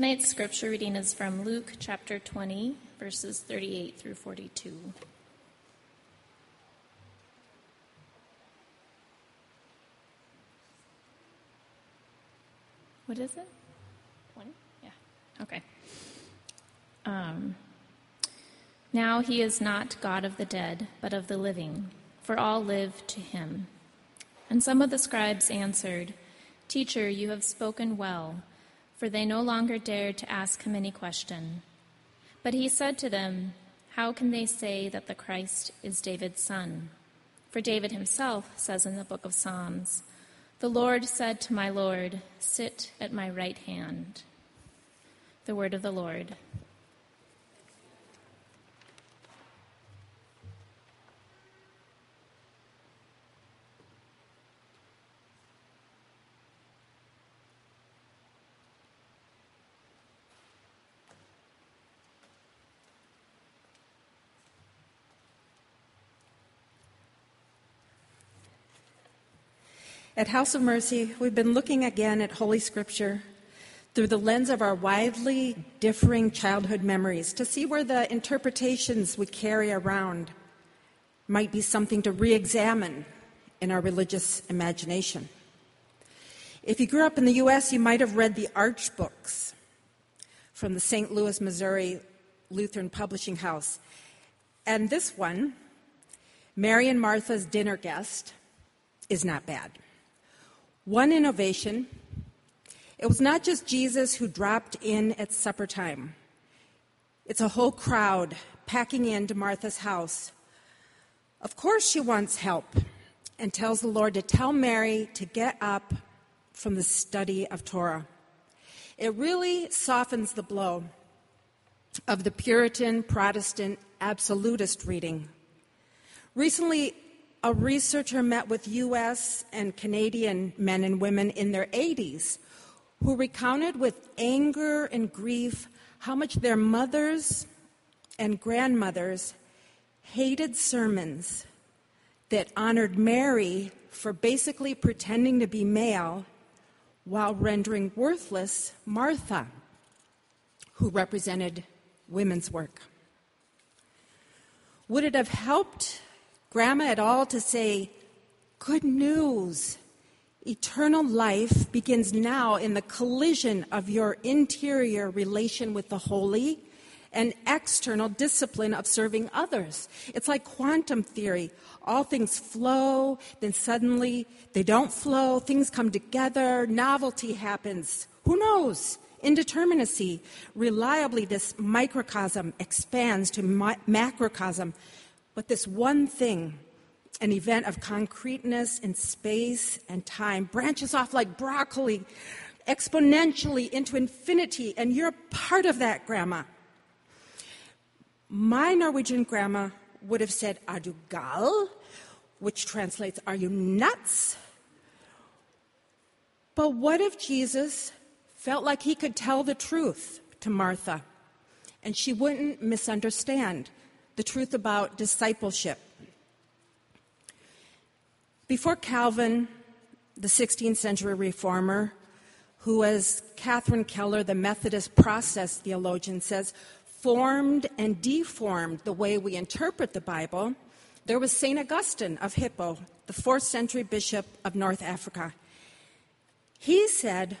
Tonight's scripture reading is from Luke chapter 20, verses 38 through 42. What is it? 20? Yeah. Okay. Now he is not God of the dead, but of the living, for all live to him. And some of the scribes answered, "Teacher, you have spoken well," for they no longer dared to ask him any question. But he said to them, "How can they say that the Christ is David's son? For David himself says in the book of Psalms, 'The Lord said to my Lord, sit at my right hand.'" The word of the Lord. At House of Mercy, we've been looking again at Holy Scripture through the lens of our widely differing childhood memories to see where the interpretations we carry around might be something to re-examine in our religious imagination. If you grew up in the U.S., you might have read the Arch books from the St. Louis, Missouri Lutheran Publishing House. And this one, Mary and Martha's Dinner Guest, is not bad. One innovation, it was not just Jesus who dropped in at supper time. It's a whole crowd packing into Martha's house. Of course she wants help and tells the Lord to tell Mary to get up from the study of Torah. It really softens the blow of the Puritan, Protestant, absolutist reading. Recently, a researcher met with U.S. and Canadian men and women in their 80s who recounted with anger and grief how much their mothers and grandmothers hated sermons that honored Mary for basically pretending to be male while rendering worthless Martha, who represented women's work. Would it have helped Grandma at all to say, "Good news, eternal life begins now in the collision of your interior relation with the holy and external discipline of serving others"? It's like quantum theory. All things flow, then suddenly they don't flow, things come together, novelty happens. Who knows? Indeterminacy. Reliably, this microcosm expands to macrocosm. But this one thing, an event of concreteness in space and time, branches off like broccoli exponentially into infinity, and you're part of that, Grandma. My Norwegian grandma would have said, "Are du gal?" which translates, "Are you nuts?" But what if Jesus felt like he could tell the truth to Martha, and she wouldn't misunderstand the truth about discipleship? Before Calvin, the 16th century reformer, who, as Catherine Keller, the Methodist process theologian, says, formed and deformed the way we interpret the Bible, there was St. Augustine of Hippo, the 4th century bishop of North Africa. He said,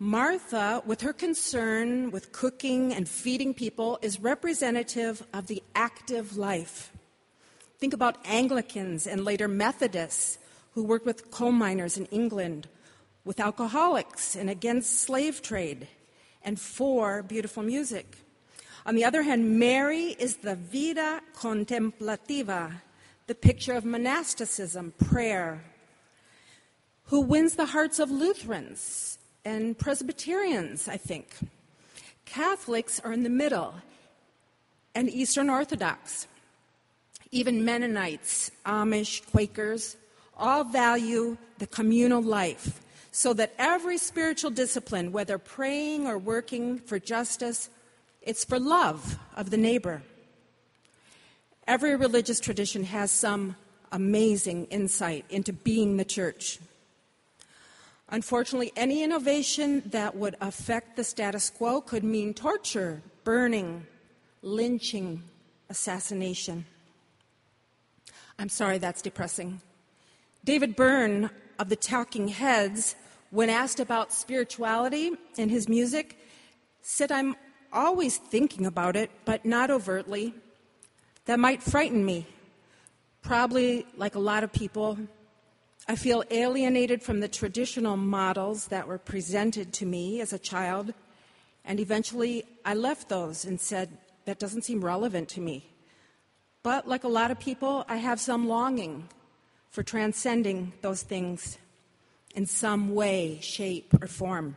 Martha, with her concern with cooking and feeding people, is representative of the active life. Think about Anglicans and later Methodists who worked with coal miners in England, with alcoholics and against slave trade, and for beautiful music. On the other hand, Mary is the vida contemplativa, the picture of monasticism, prayer, who wins the hearts of Lutherans and Presbyterians, I think. Catholics are in the middle, and Eastern Orthodox, even Mennonites, Amish, Quakers, all value the communal life so that every spiritual discipline, whether praying or working for justice, it's for love of the neighbor. Every religious tradition has some amazing insight into being the church. Unfortunately, any innovation that would affect the status quo could mean torture, burning, lynching, assassination. I'm sorry, that's depressing. David Byrne of the Talking Heads, when asked about spirituality in his music, said, "I'm always thinking about it, but not overtly. That might frighten me. Probably, like a lot of people, I feel alienated from the traditional models that were presented to me as a child, and eventually I left those and said, that doesn't seem relevant to me. But like a lot of people, I have some longing for transcending those things in some way, shape, or form."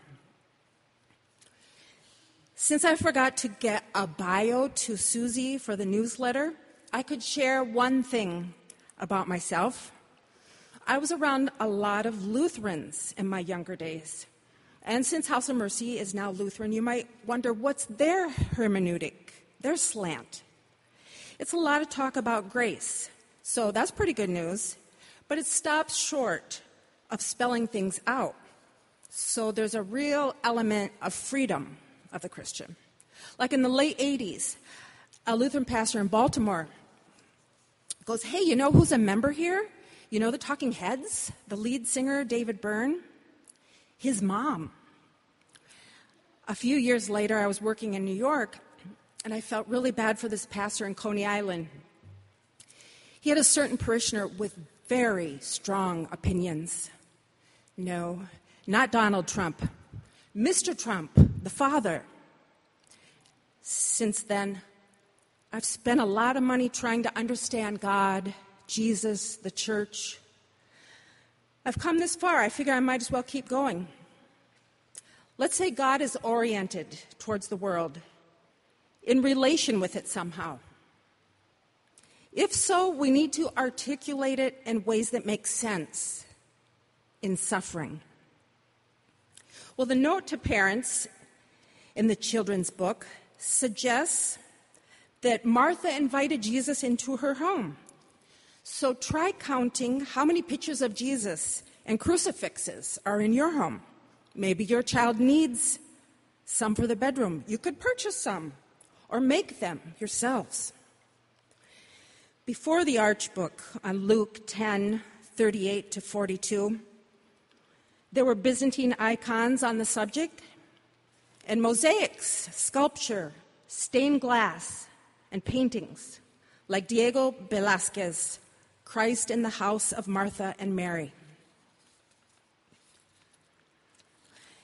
Since I forgot to get a bio to Susie for the newsletter, I could share one thing about myself. I was around a lot of Lutherans in my younger days. And since House of Mercy is now Lutheran, you might wonder, what's their hermeneutic, their slant? It's a lot of talk about grace, so that's pretty good news, but it stops short of spelling things out. So there's a real element of freedom of the Christian. Like in the late 80s, a Lutheran pastor in Baltimore goes, "Hey, you know who's a member here? You know the Talking Heads, the lead singer, David Byrne? His mom." A few years later, I was working in New York, and I felt really bad for this pastor in Coney Island. He had a certain parishioner with very strong opinions. No, not Donald Trump. Mr. Trump, the father. Since then, I've spent a lot of money trying to understand God, Jesus, the church. I've come this far. I figure I might as well keep going. Let's say God is oriented towards the world, in relation with it somehow. If so, we need to articulate it in ways that make sense in suffering. Well, the note to parents in the children's book suggests that Martha invited Jesus into her home. So try counting how many pictures of Jesus and crucifixes are in your home. Maybe your child needs some for the bedroom. You could purchase some or make them yourselves. Before the Arch book on Luke 10:38-42, there were Byzantine icons on the subject and mosaics, sculpture, stained glass, and paintings like Diego Velázquez, Christ in the House of Martha and Mary.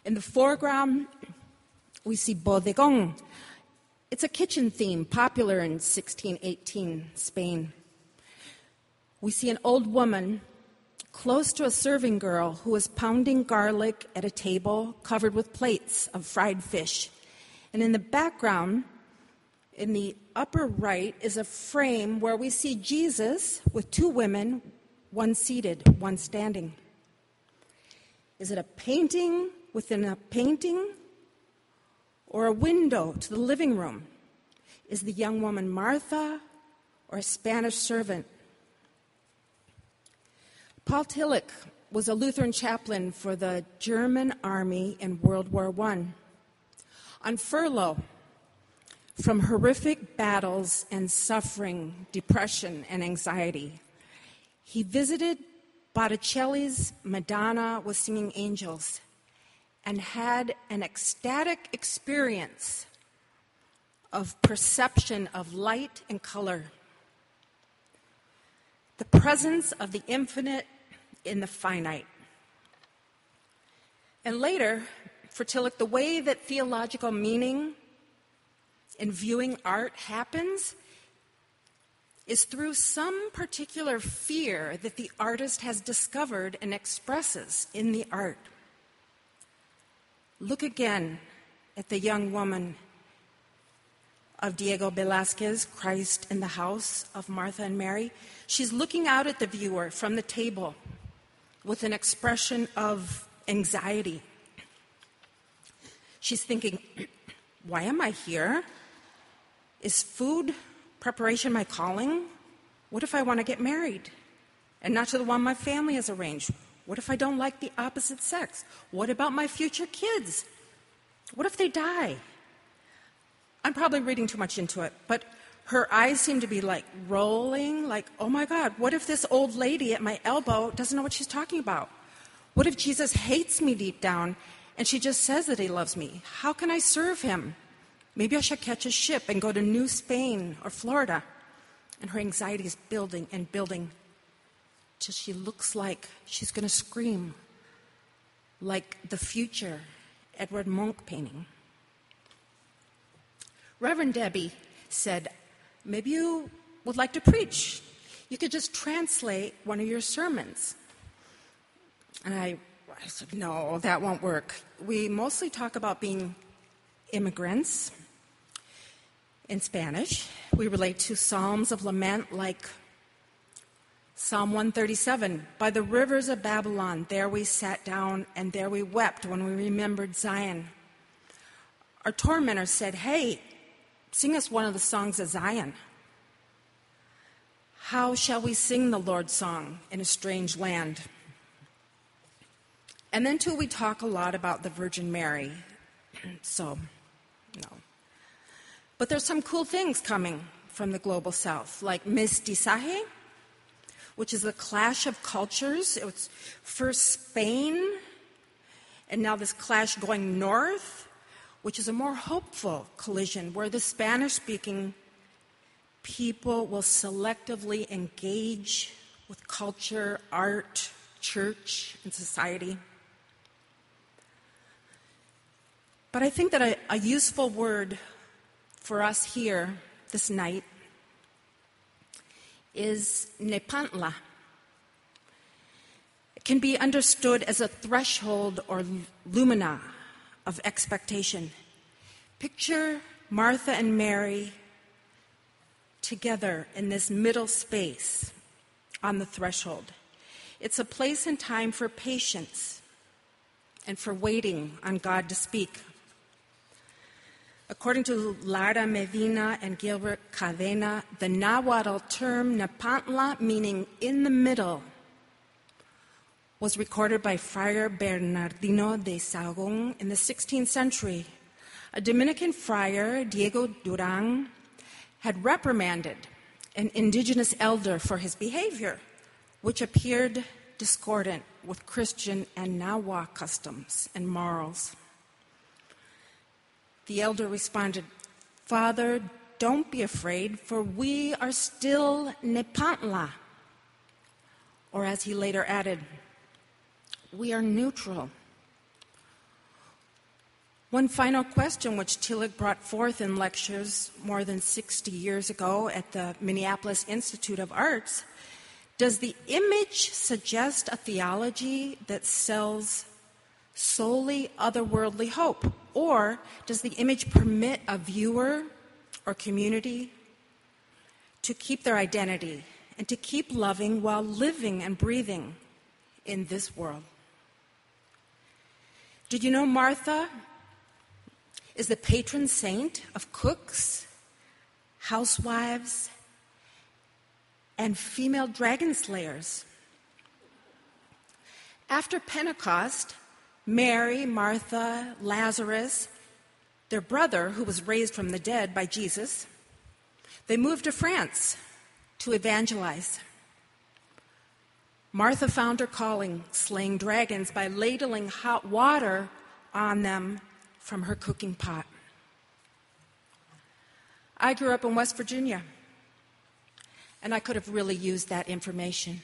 In the foreground, we see bodegón. It's a kitchen theme, popular in 1618 Spain. We see an old woman close to a serving girl who is pounding garlic at a table covered with plates of fried fish. And in the background, in the upper right, is a frame where we see Jesus with two women, one seated, one standing. Is it a painting within a painting? Or a window to the living room? Is the young woman Martha or a Spanish servant? Paul Tillich was a Lutheran chaplain for the German army in World War I. On furlough from horrific battles and suffering, depression, and anxiety, he visited Botticelli's Madonna with Singing Angels and had an ecstatic experience of perception of light and color, the presence of the infinite in the finite. And later, for Tillich, the way that theological meaning in viewing art happens is through some particular fear that the artist has discovered and expresses in the art. Look again at the young woman of Diego Velázquez, Christ in the House of Martha and Mary. She's looking out at the viewer from the table with an expression of anxiety. She's thinking, why am I here? Is food preparation my calling? What if I want to get married and not to the one my family has arranged? What if I don't like the opposite sex? What about my future kids? What if they die? I'm probably reading too much into it, but her eyes seem to be like rolling, like, oh my God, what if this old lady at my elbow doesn't know what she's talking about? What if Jesus hates me deep down and she just says that he loves me? How can I serve him? Maybe I should catch a ship and go to New Spain or Florida. And her anxiety is building and building till she looks like she's going to scream, like the future Edward Munch painting. Reverend Debbie said, maybe you would like to preach. You could just translate one of your sermons. And I said, no, that won't work. We mostly talk about being immigrants in Spanish. We relate to Psalms of lament like Psalm 137. By the rivers of Babylon, there we sat down and there we wept when we remembered Zion. Our tormentor said, hey, sing us one of the songs of Zion. How shall we sing the Lord's song in a strange land? And then, too, we talk a lot about the Virgin Mary. So, no. But there's some cool things coming from the global south, like Mestizaje, which is the clash of cultures. It was first Spain, and now this clash going north, which is a more hopeful collision where the Spanish-speaking people will selectively engage with culture, art, church, and society. But I think that a useful word for us here this night is Nepantla. It can be understood as a threshold or lumina of expectation. Picture Martha and Mary together in this middle space on the threshold. It's a place and time for patience and for waiting on God to speak. According to Lara Medina and Gilbert Cadena, the Nahuatl term Nepantla, meaning in the middle, was recorded by Friar Bernardino de Sahagún in the 16th century. A Dominican friar, Diego Durán, had reprimanded an indigenous elder for his behavior, which appeared discordant with Christian and Nahua customs and morals. The elder responded, Father, don't be afraid, for we are still Nepantla. Or as he later added, we are neutral. One final question which Tillich brought forth in lectures more than 60 years ago at the Minneapolis Institute of Arts, does the image suggest a theology that sells solely otherworldly hope? Or does the image permit a viewer or community to keep their identity and to keep loving while living and breathing in this world? Did you know Martha is the patron saint of cooks, housewives, and female dragon slayers? After Pentecost, Mary, Martha, Lazarus, their brother, who was raised from the dead by Jesus, they moved to France to evangelize. Martha found her calling, slaying dragons by ladling hot water on them from her cooking pot. I grew up in West Virginia, and I could have really used that information.